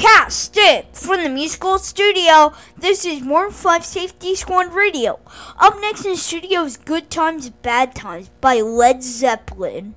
Cast it from the musical studio. This is Morning 5 Safety Squad Radio. Up next in the studio is Good Times, Bad Times by Led Zeppelin.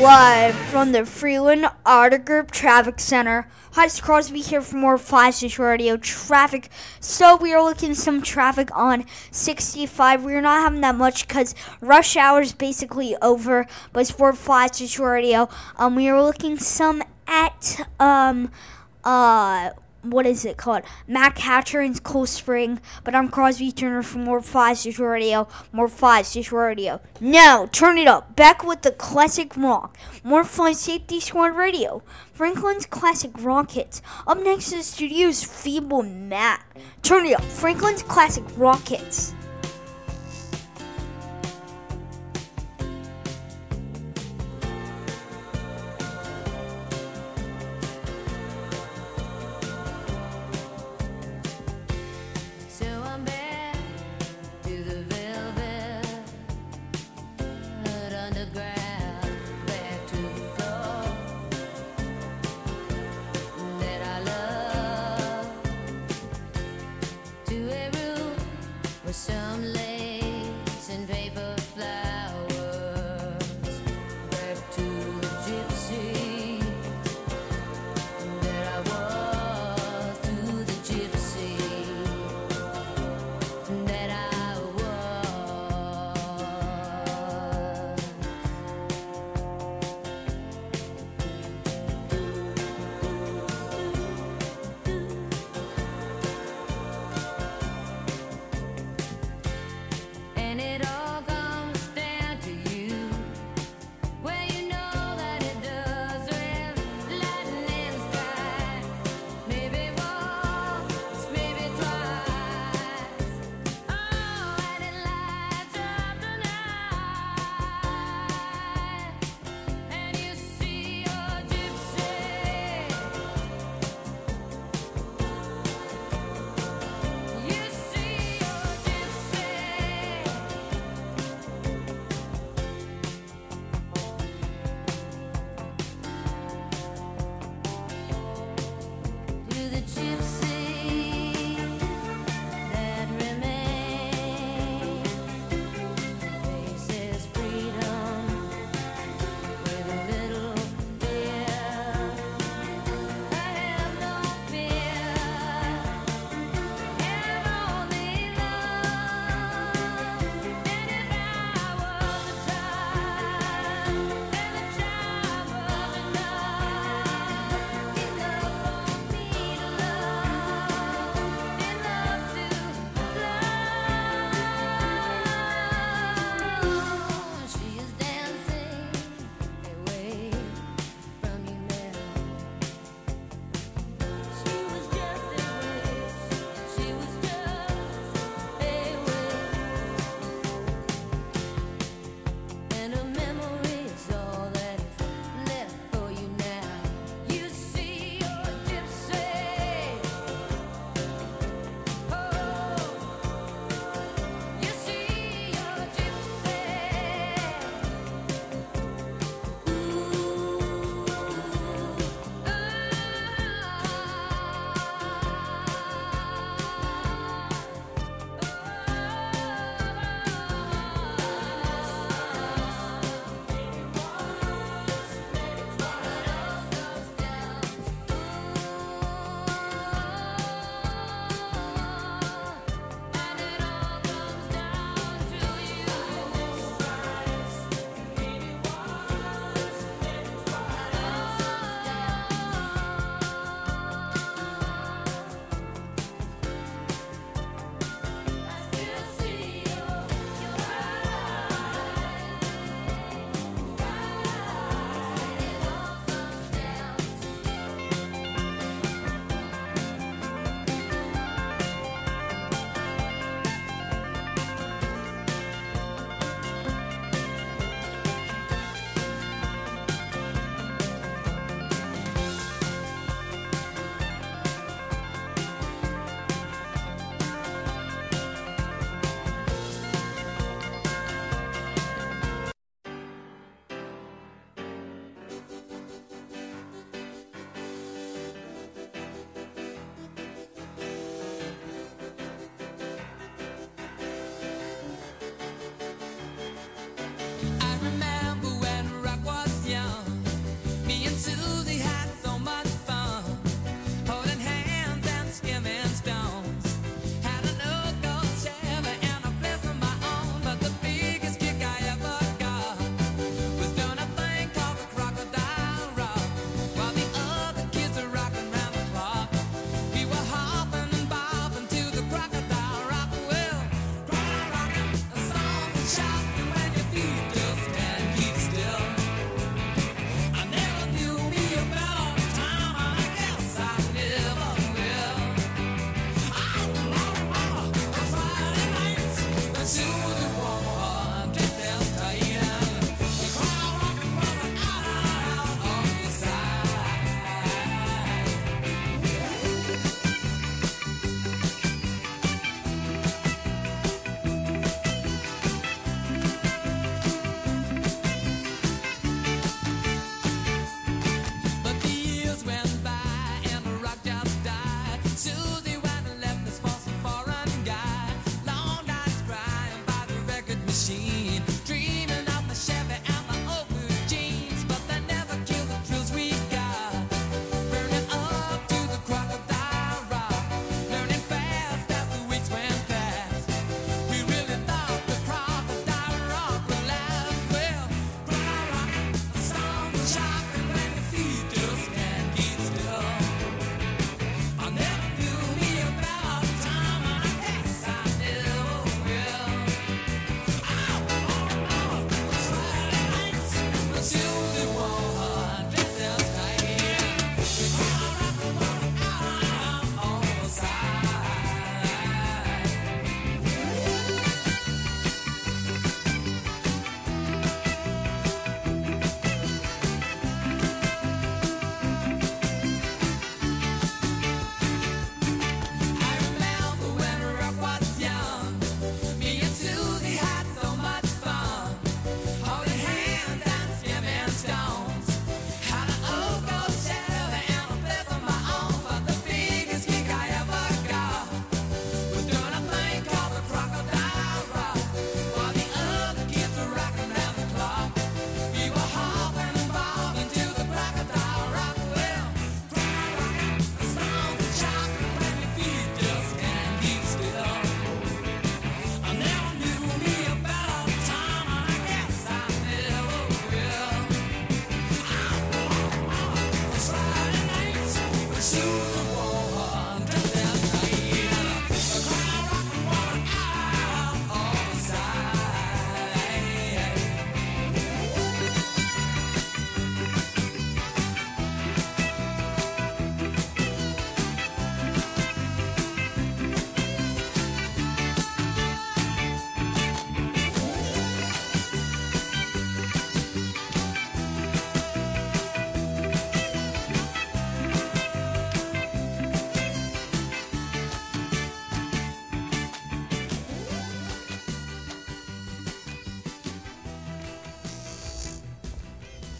Live from the Freeland Auto Group Traffic Center. Hi, it's Crosby here for more 5 Station Radio traffic. So we are looking at some traffic on 65. We're not having that much because rush hour is basically over. But it's for 5 Station Radio. We are looking some at what is it called? Mac Hatcher in Cool Spring. But I'm Crosby Turner for more 5 Station Radio. More 5 Station Radio. Now, turn it up. Back with the classic rock. More 5 Safety Squad Radio. Franklin's classic rock hits. Up next to the studio's Feeble Matt. Turn it up. Franklin's classic rock hits. So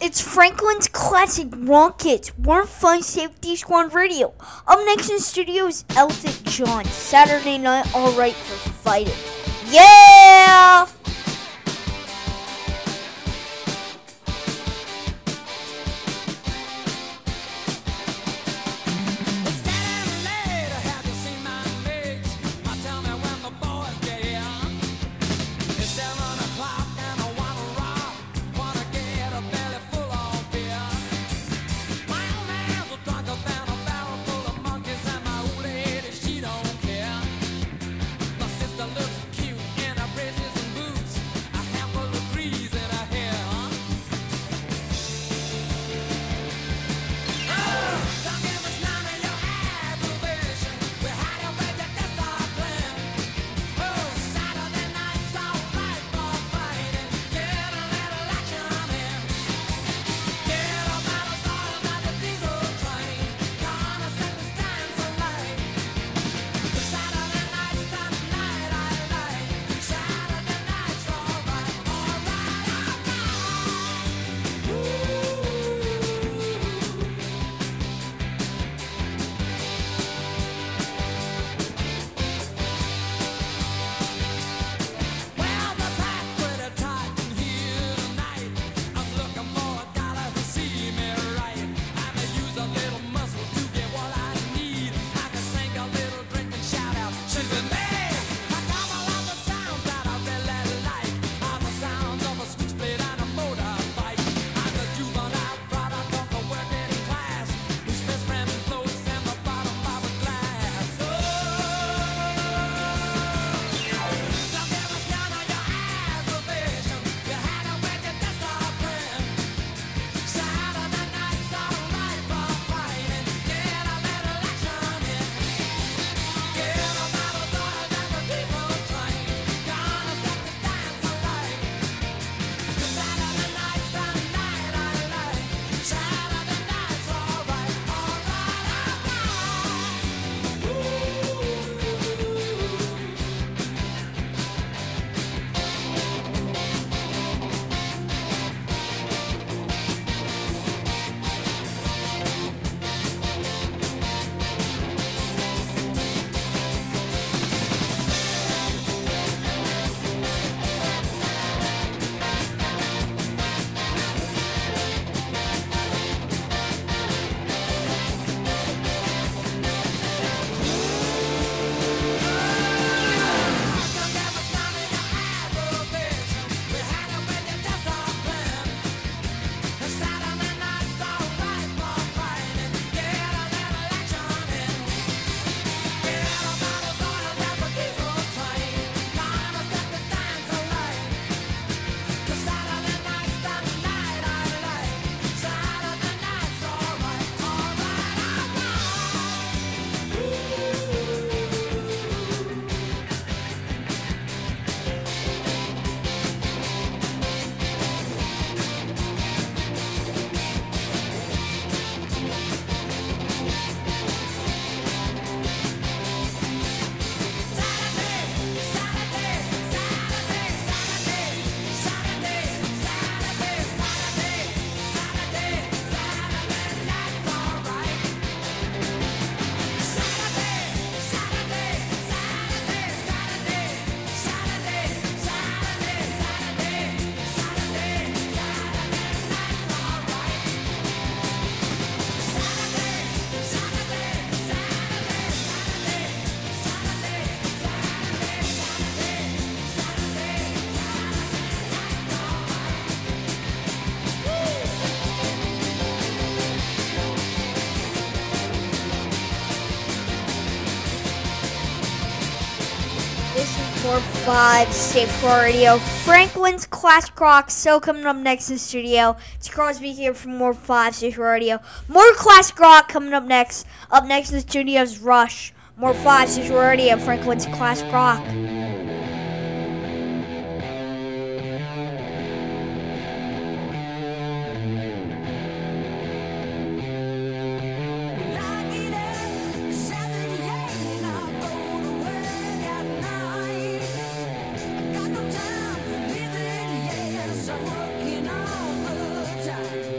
It's Franklin's Classic Rockets, War Fun Safety Squad Radio. Up next in studio is Elton John, Saturday Night All Right for Fighting. Yeah! Five, Safe Squad Radio, Franklin's Classic Rock. So coming up next in the studio, it's Crosby here for more 5, Safe Squad Radio. More Classic Rock coming up next. Up next in the studio is Rush. More 5, Safe Squad Radio, Franklin's Classic Rock. Working all the time.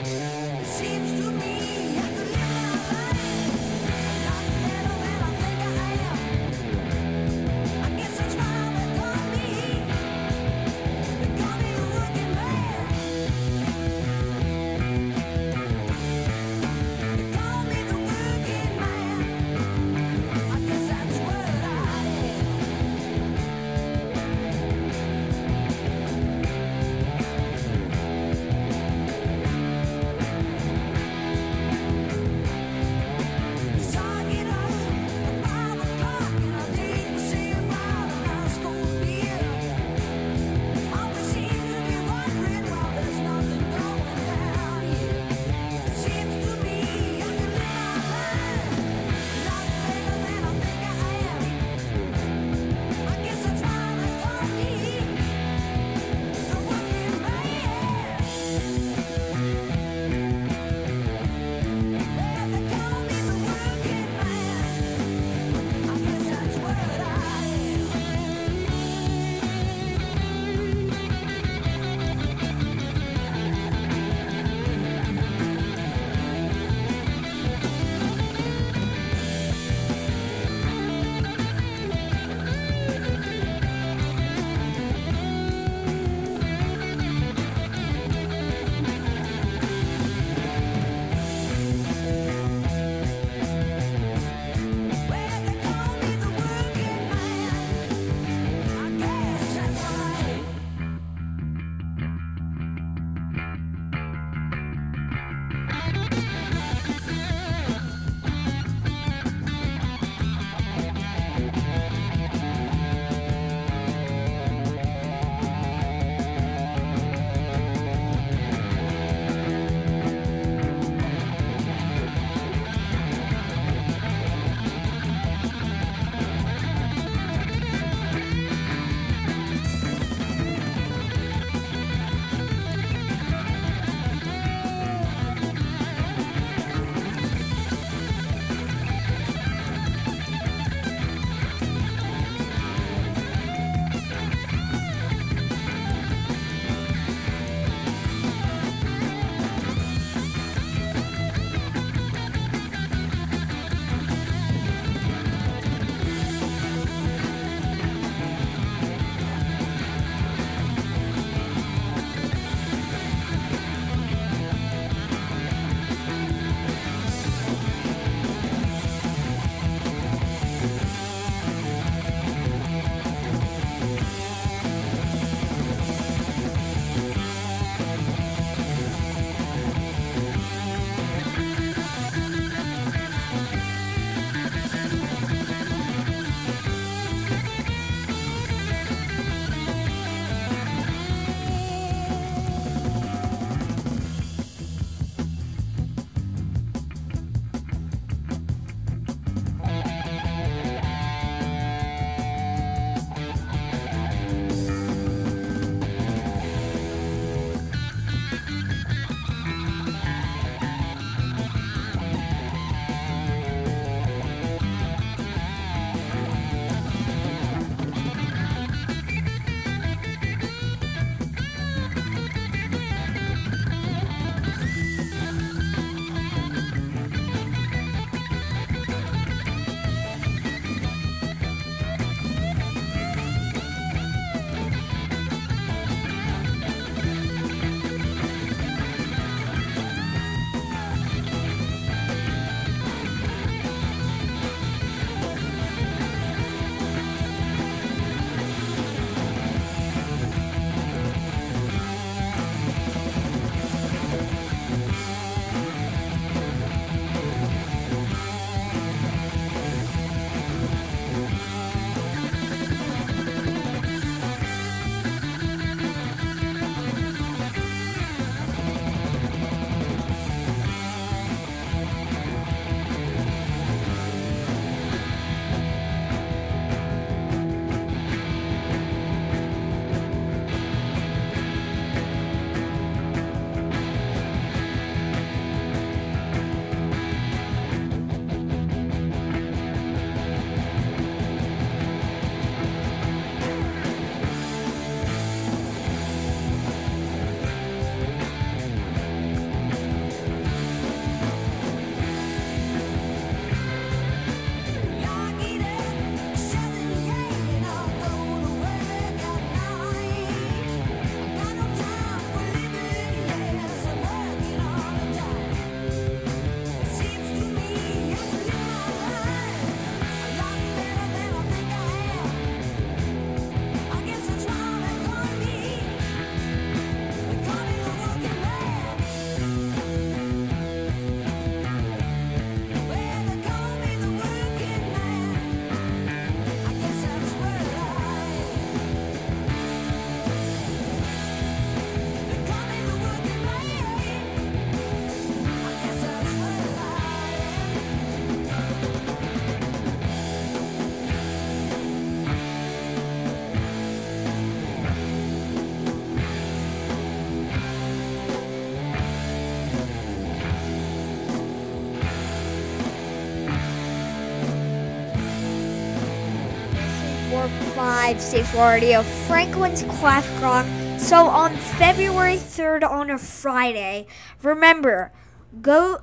5 Six Radio, Franklin's Clash Rock. So on February 3rd on a Friday, remember, go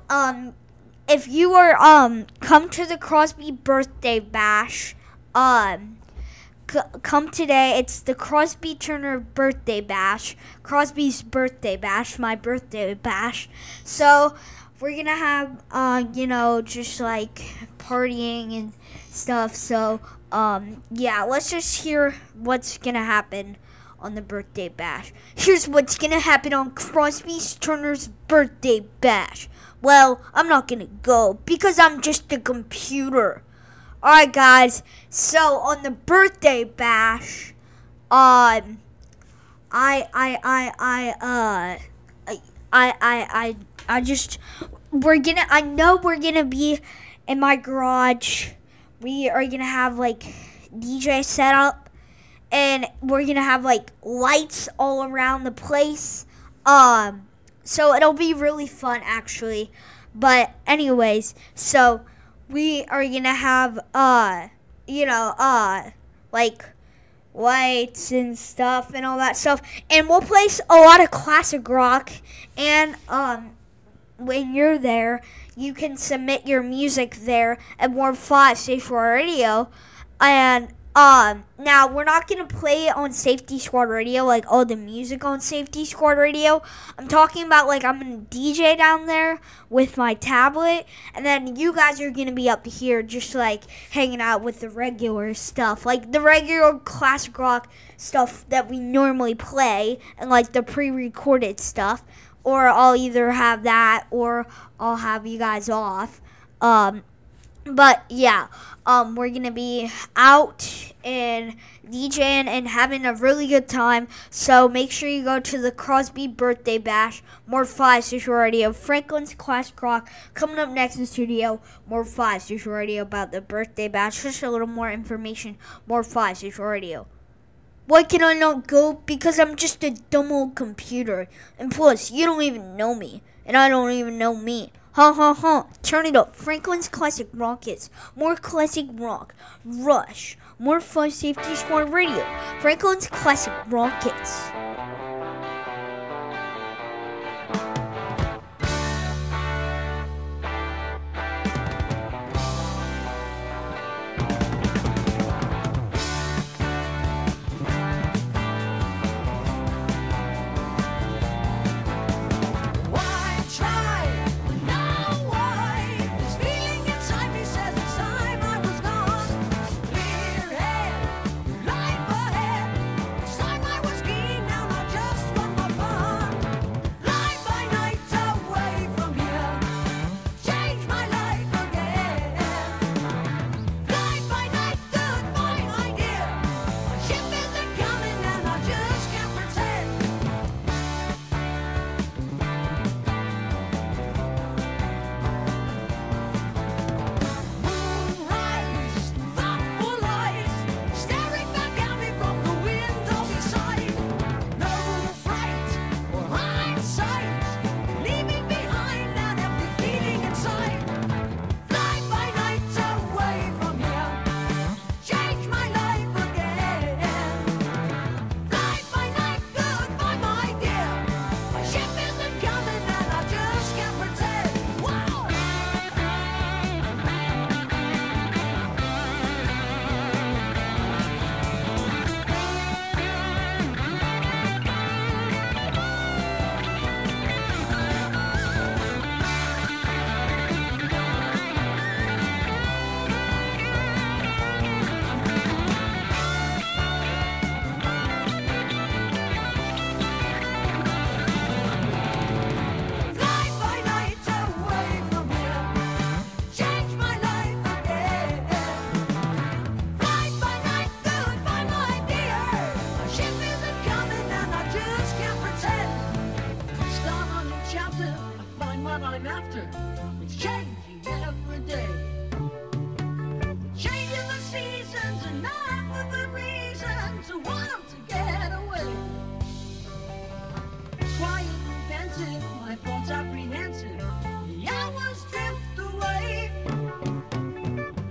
if you are come to the Crosby birthday bash, come today. It's the Crosby Turner birthday bash, Crosby's birthday bash, my birthday bash. So we're gonna have just like partying and stuff. So yeah, let's just hear what's gonna happen on the birthday bash. Here's what's gonna happen on Crosby Turner's birthday bash. Well, I'm not gonna go because I'm just a computer. Alright guys, so on the birthday bash, I know we're gonna be in my garage. We are gonna have like DJ set up, and we're gonna have like lights all around the place. So it'll be really fun actually. But anyways, so we are gonna have like lights and stuff and all that stuff, and we'll play a lot of classic rock. And when you're there, you can submit your music there at Warm 5 Safety Squad Radio. And now we're not gonna play it on Safety Squad Radio, like all the music on Safety Squad Radio. I'm talking about like I'm gonna DJ down there with my tablet, and then you guys are gonna be up here just like hanging out with the regular stuff, like the regular classic rock stuff that we normally play, and like the pre-recorded stuff. Or I'll either have that, or I'll have you guys off. But yeah, we're gonna be out and DJing and having a really good time. So make sure you go to the Crosby Birthday Bash, More 5 Social Radio, Franklin's Classic Rock. Coming up next in the studio, More 5 Social Radio about the birthday bash. Just a little more information, More 5 Social Radio. Why can I not go? Because I'm just a dumb old computer. And plus, you don't even know me. And I don't even know me. Ha ha ha. Turn it up. Franklin's Classic Rock is more classic rock. Rush. More fun Safety Squad Radio. Franklin's Classic Rock is.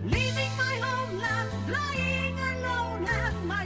Leaving my homeland, flying alone, and my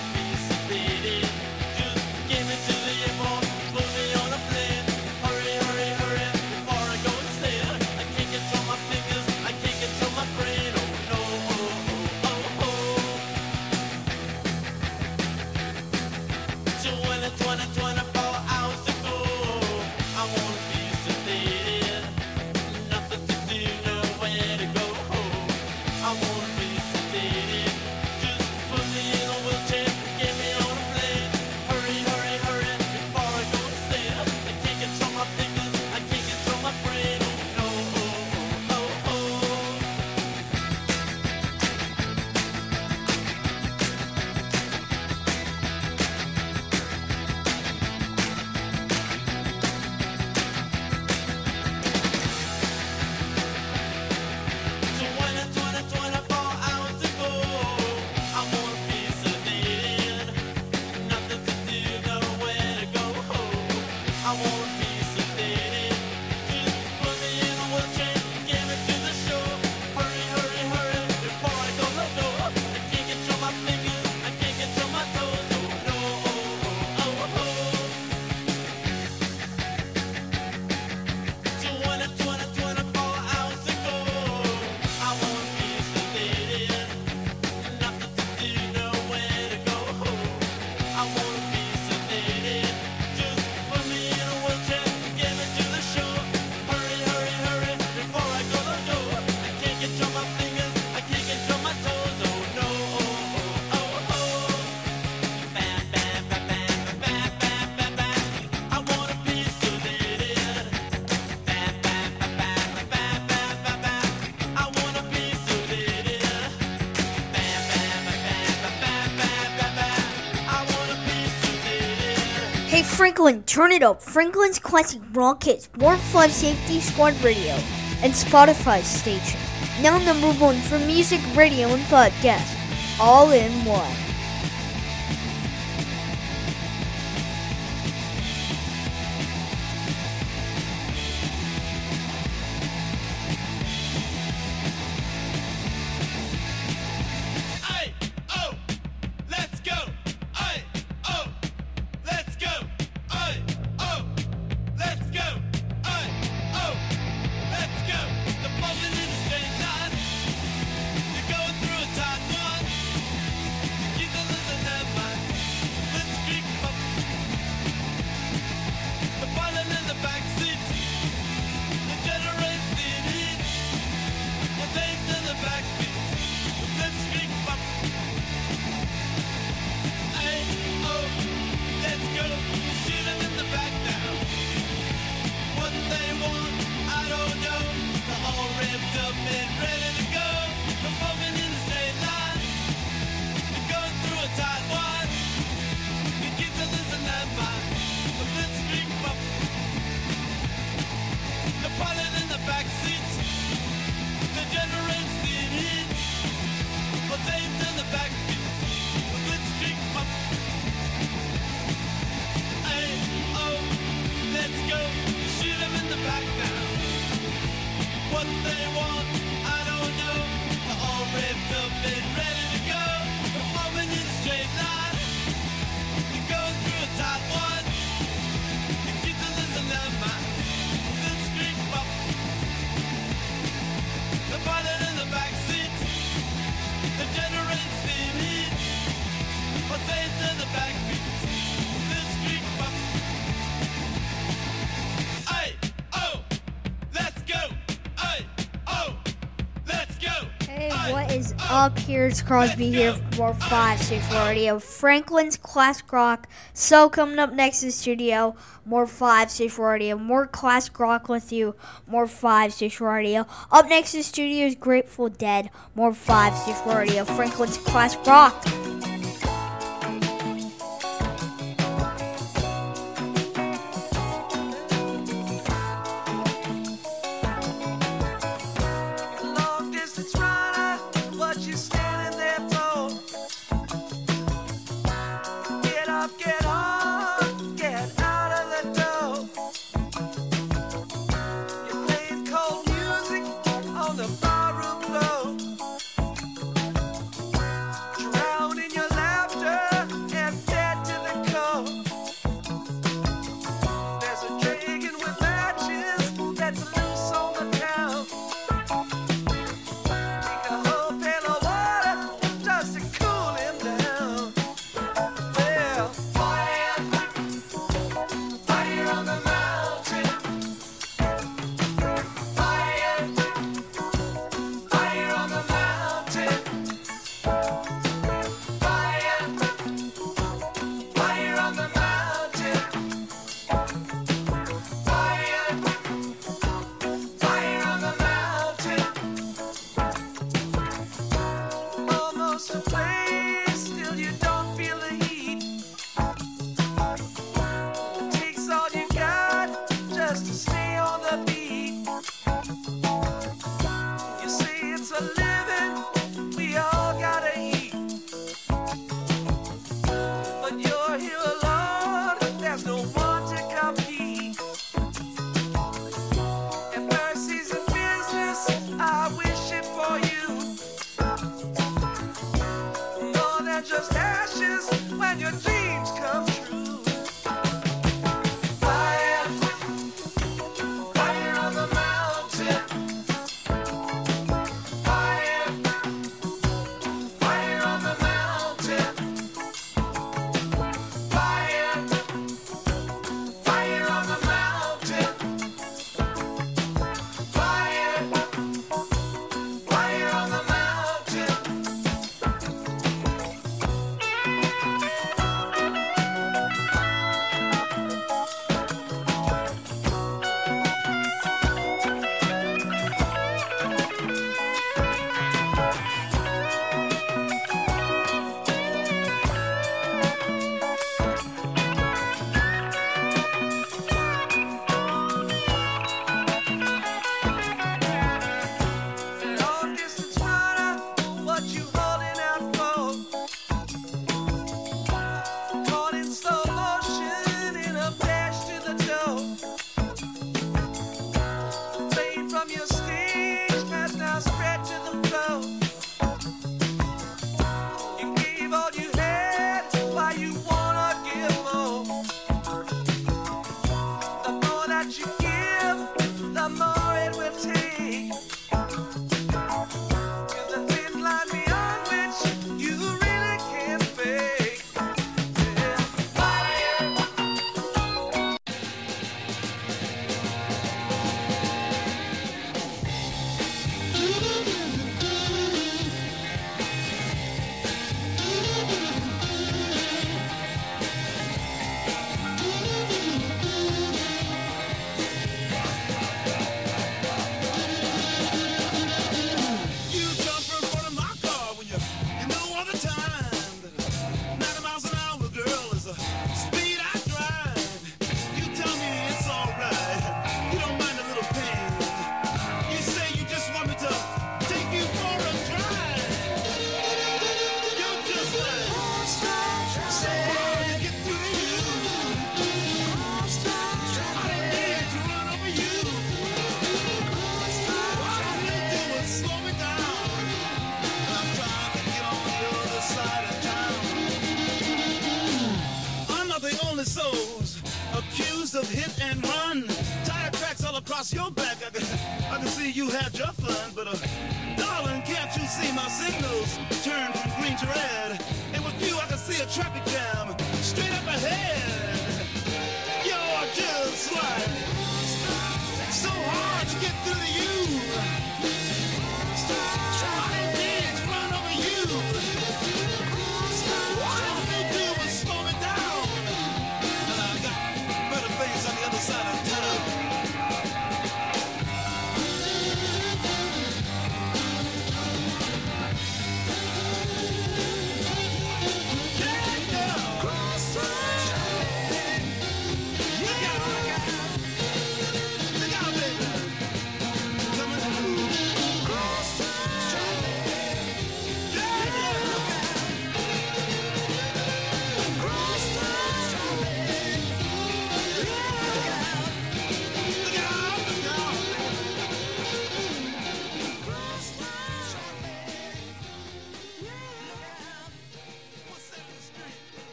Hey Franklin, turn it up. Franklin's Classic Rock Hits, 105 Safety Squad Radio, and Spotify station. Now #1 for music, radio, and podcast. All in one. Up, here's Crosby here for 564 Radio, Franklin's Classic Rock. So coming up next in the studio, more 564 Radio, more Classic Rock with you, more 564 Radio. Up next in the studio is Grateful Dead, more 564 Radio, Franklin's Classic Rock. Drown in your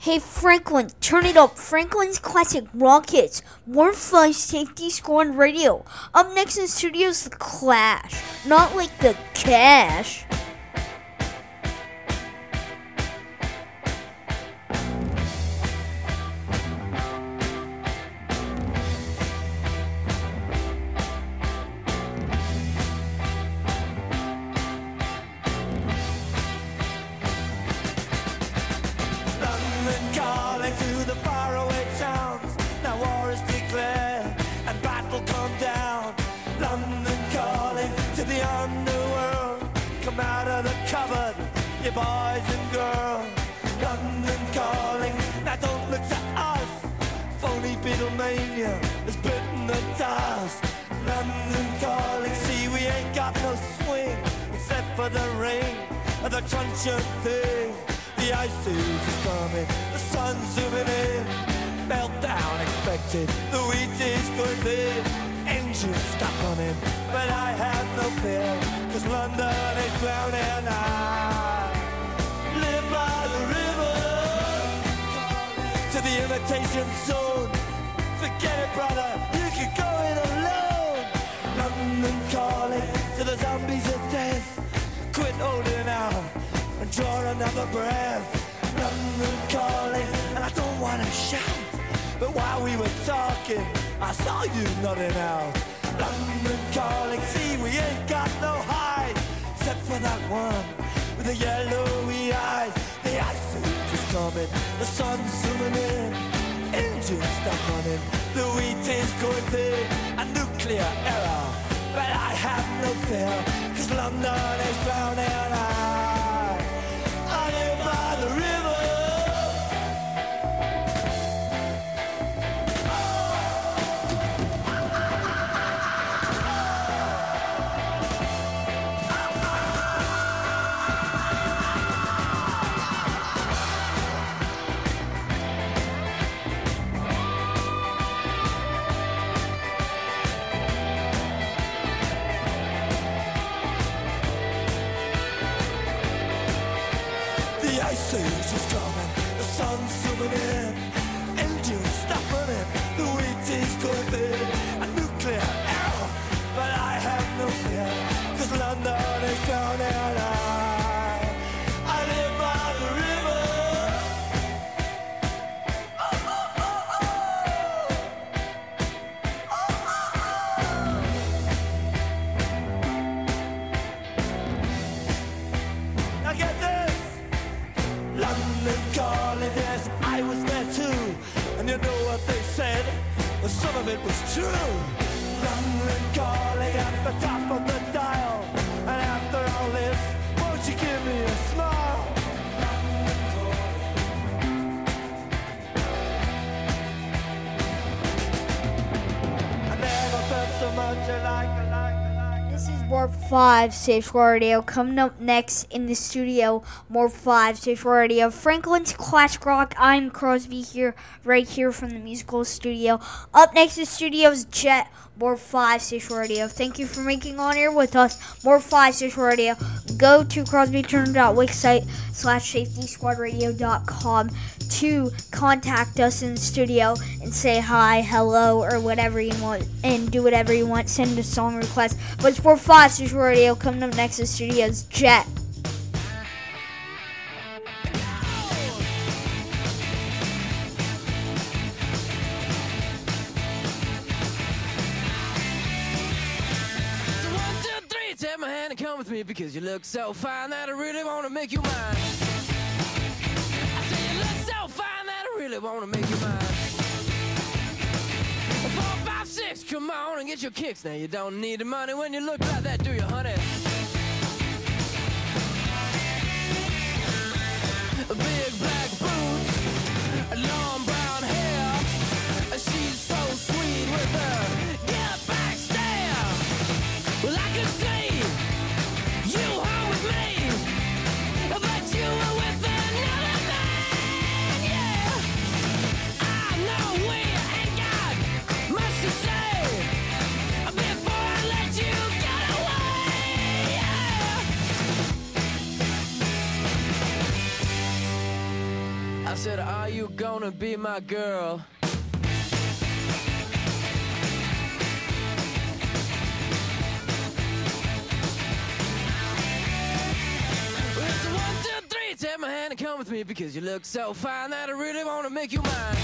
Hey Franklin, turn it up. Franklin's Classic Rock Hits, Warm Fuzz, Safety Score on radio. Up next in studio's The Clash, not like the Cash. The ice age is coming, the sun's zooming in, engines stopping it, the wheat is going thin. A nuclear error, but I have no fear, 'cause London is down and I live by the river. Oh, oh, oh, oh. Oh, oh, oh. Now get this! London calling, yes, I was there too. And you know what they said? Well, some of it was true. London calling at the top of the dial. And after all this, won't you give me a smile? London calling. I never felt so much alike. This is Warp 5 Safe Radio. Coming up next in the studio, more 5 Safe Radio. Franklin's Classic Rock. I'm Crosby here, right here from the musical studio. Up next in the studio's Jet, more 5 Safe Radio. Thank you for making on air with us. More 5 Safe Radio. Go to crosbyturner.wixsite.com/safetysquadradio.com to contact us in the studio and say hi, hello, or whatever you want, and do whatever you want. Send a song request. But it's more 5 Safe Radio. Radio coming up next to Studios Jet. So 1, 2, 3, take my hand and come with me, because you look so fine that I really want to make you mine. I say you look so fine that I really want to make you mine. 6, come on and get your kicks. Now you don't need the money when you look like that, do you, honey? Big black boots, long brown hair, she's so sweet with her get back stare. Well, I could see you home with me, but you were with another man, yeah. I know we ain't got much to say. I said, are you gonna be my girl? It's 1, 2, 3, take my hand and come with me, because you look so fine that I really wanna make you mine.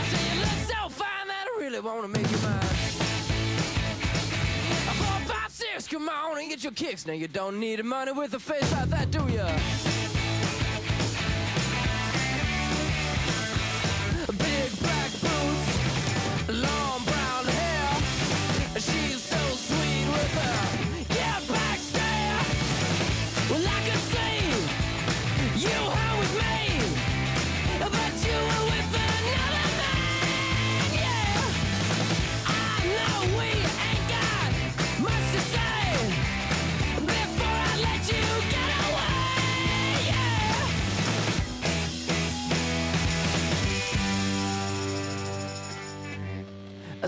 I said, you look so fine that I really wanna make you mine. 4, 5, 6, come on and get your kicks. Now you don't need money with a face like that, do ya? Big black boots, long brown hair, she's so sweet with her yeah back stare. Well, I could see you home with me, but you were with another man, yeah. I know we ain't got much to say before I let you get away, yeah. I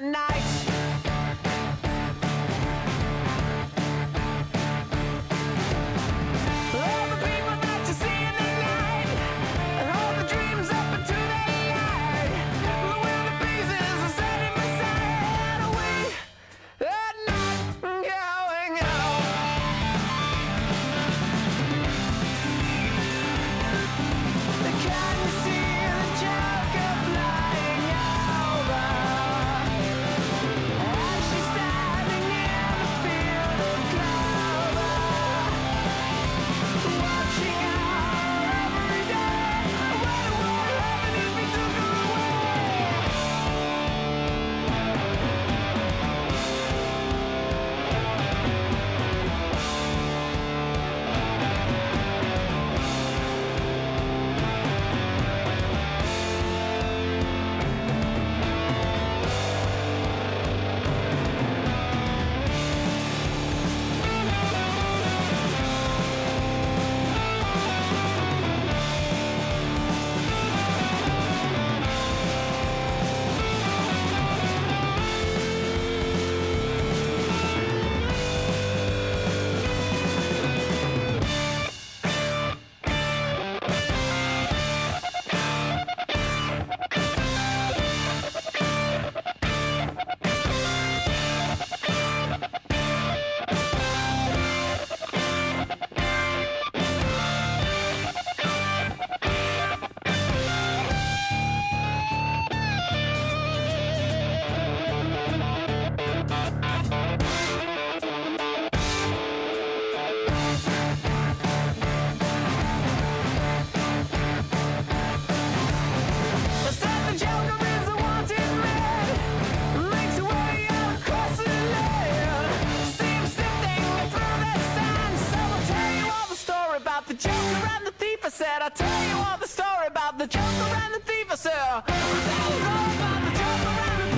the night.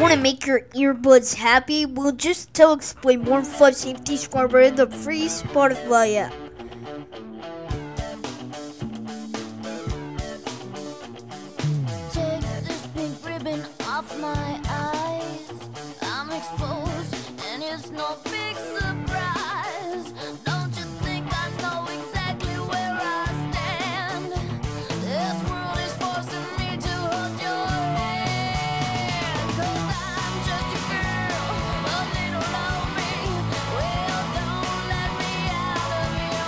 Want to make your earbuds happy? We'll just tell explain more flood safety smarter in the free Spotify app. Take this pink ribbon off my eyes. I'm exposed and it's no big surprise. Don't you think I know exactly where I stand? This world is forcing me to hold your hand. Don't let me out of your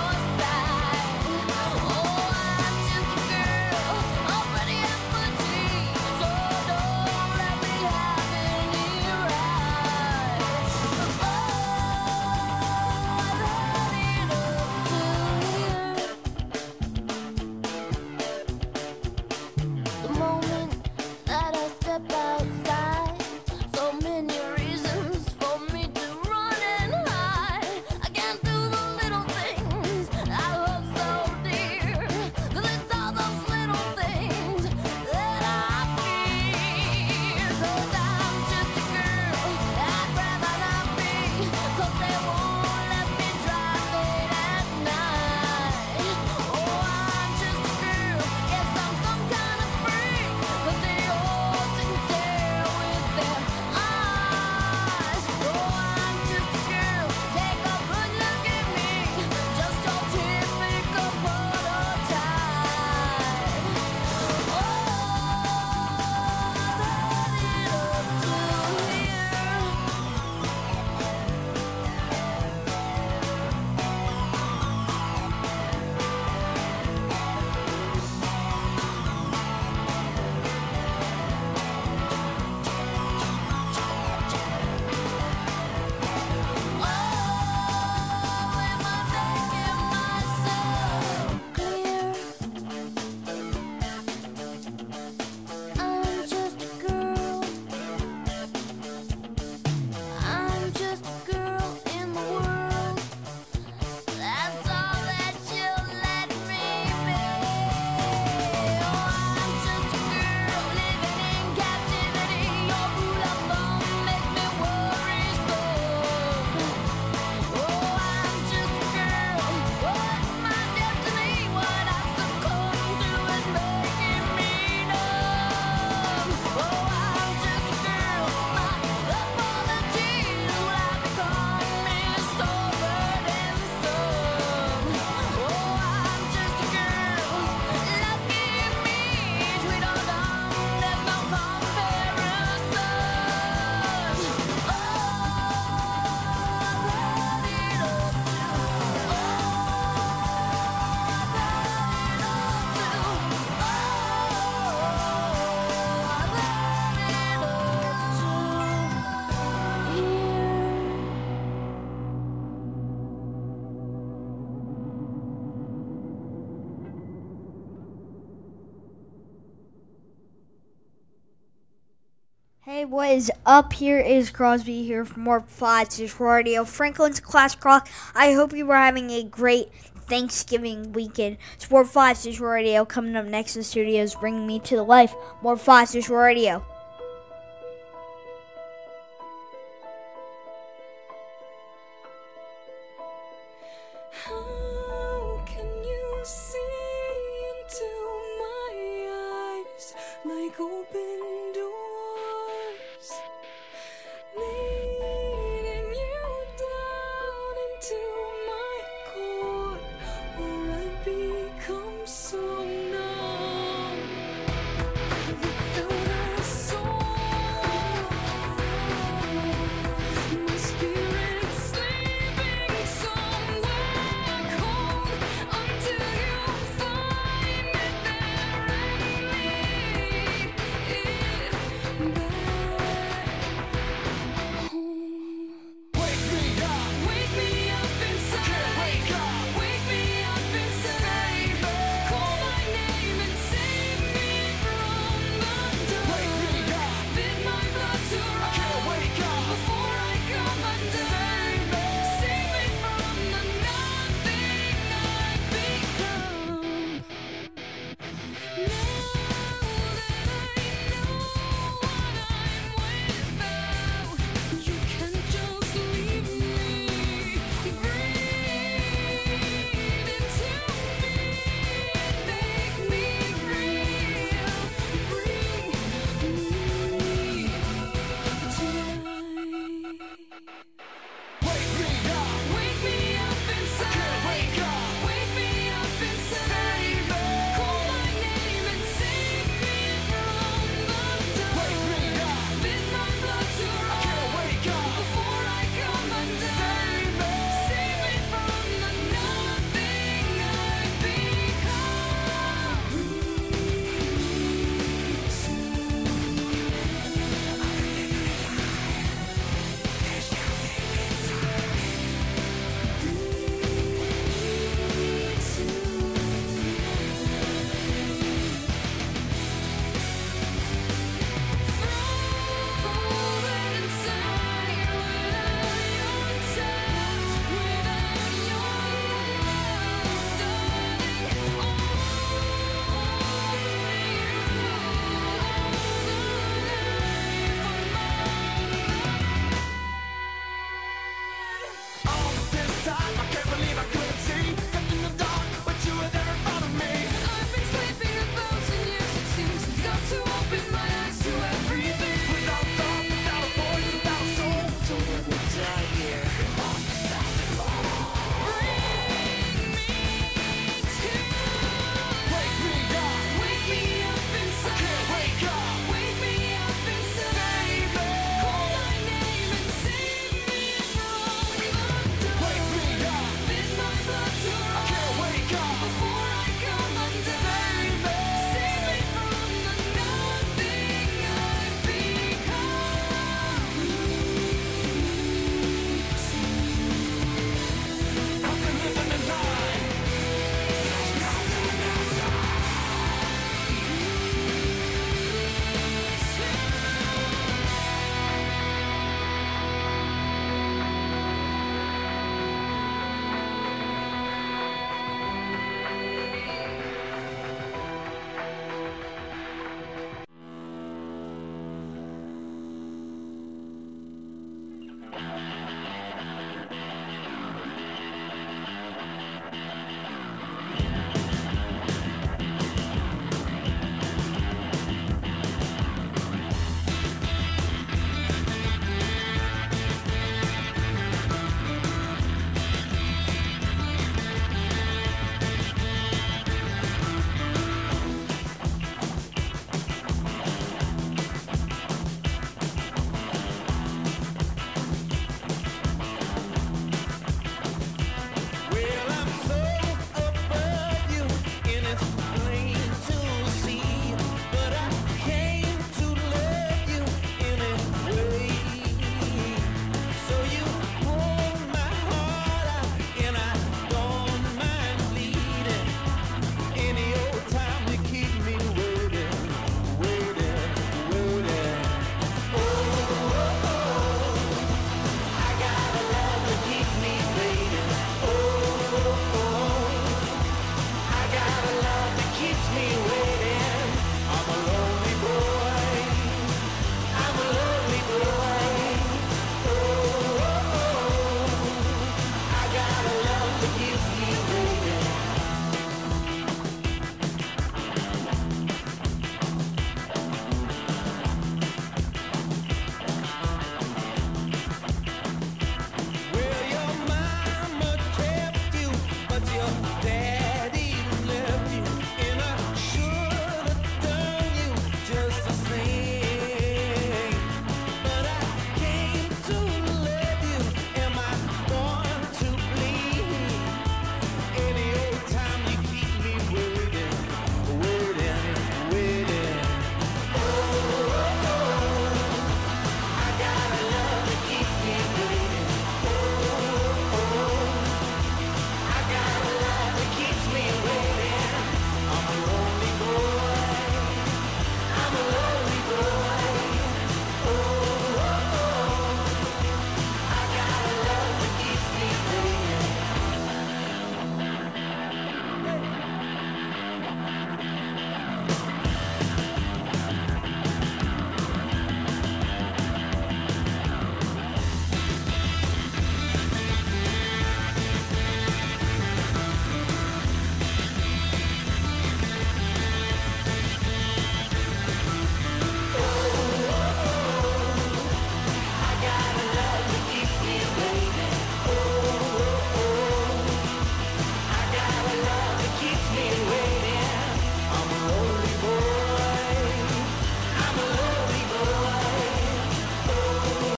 Hey, what is up? Here is Crosby here for more Flash Radio, Franklin's Clash Cross. I hope you were having a great Thanksgiving weekend. It's more Flash Radio coming up next in the studios, bringing me to the life. More Flash Radio.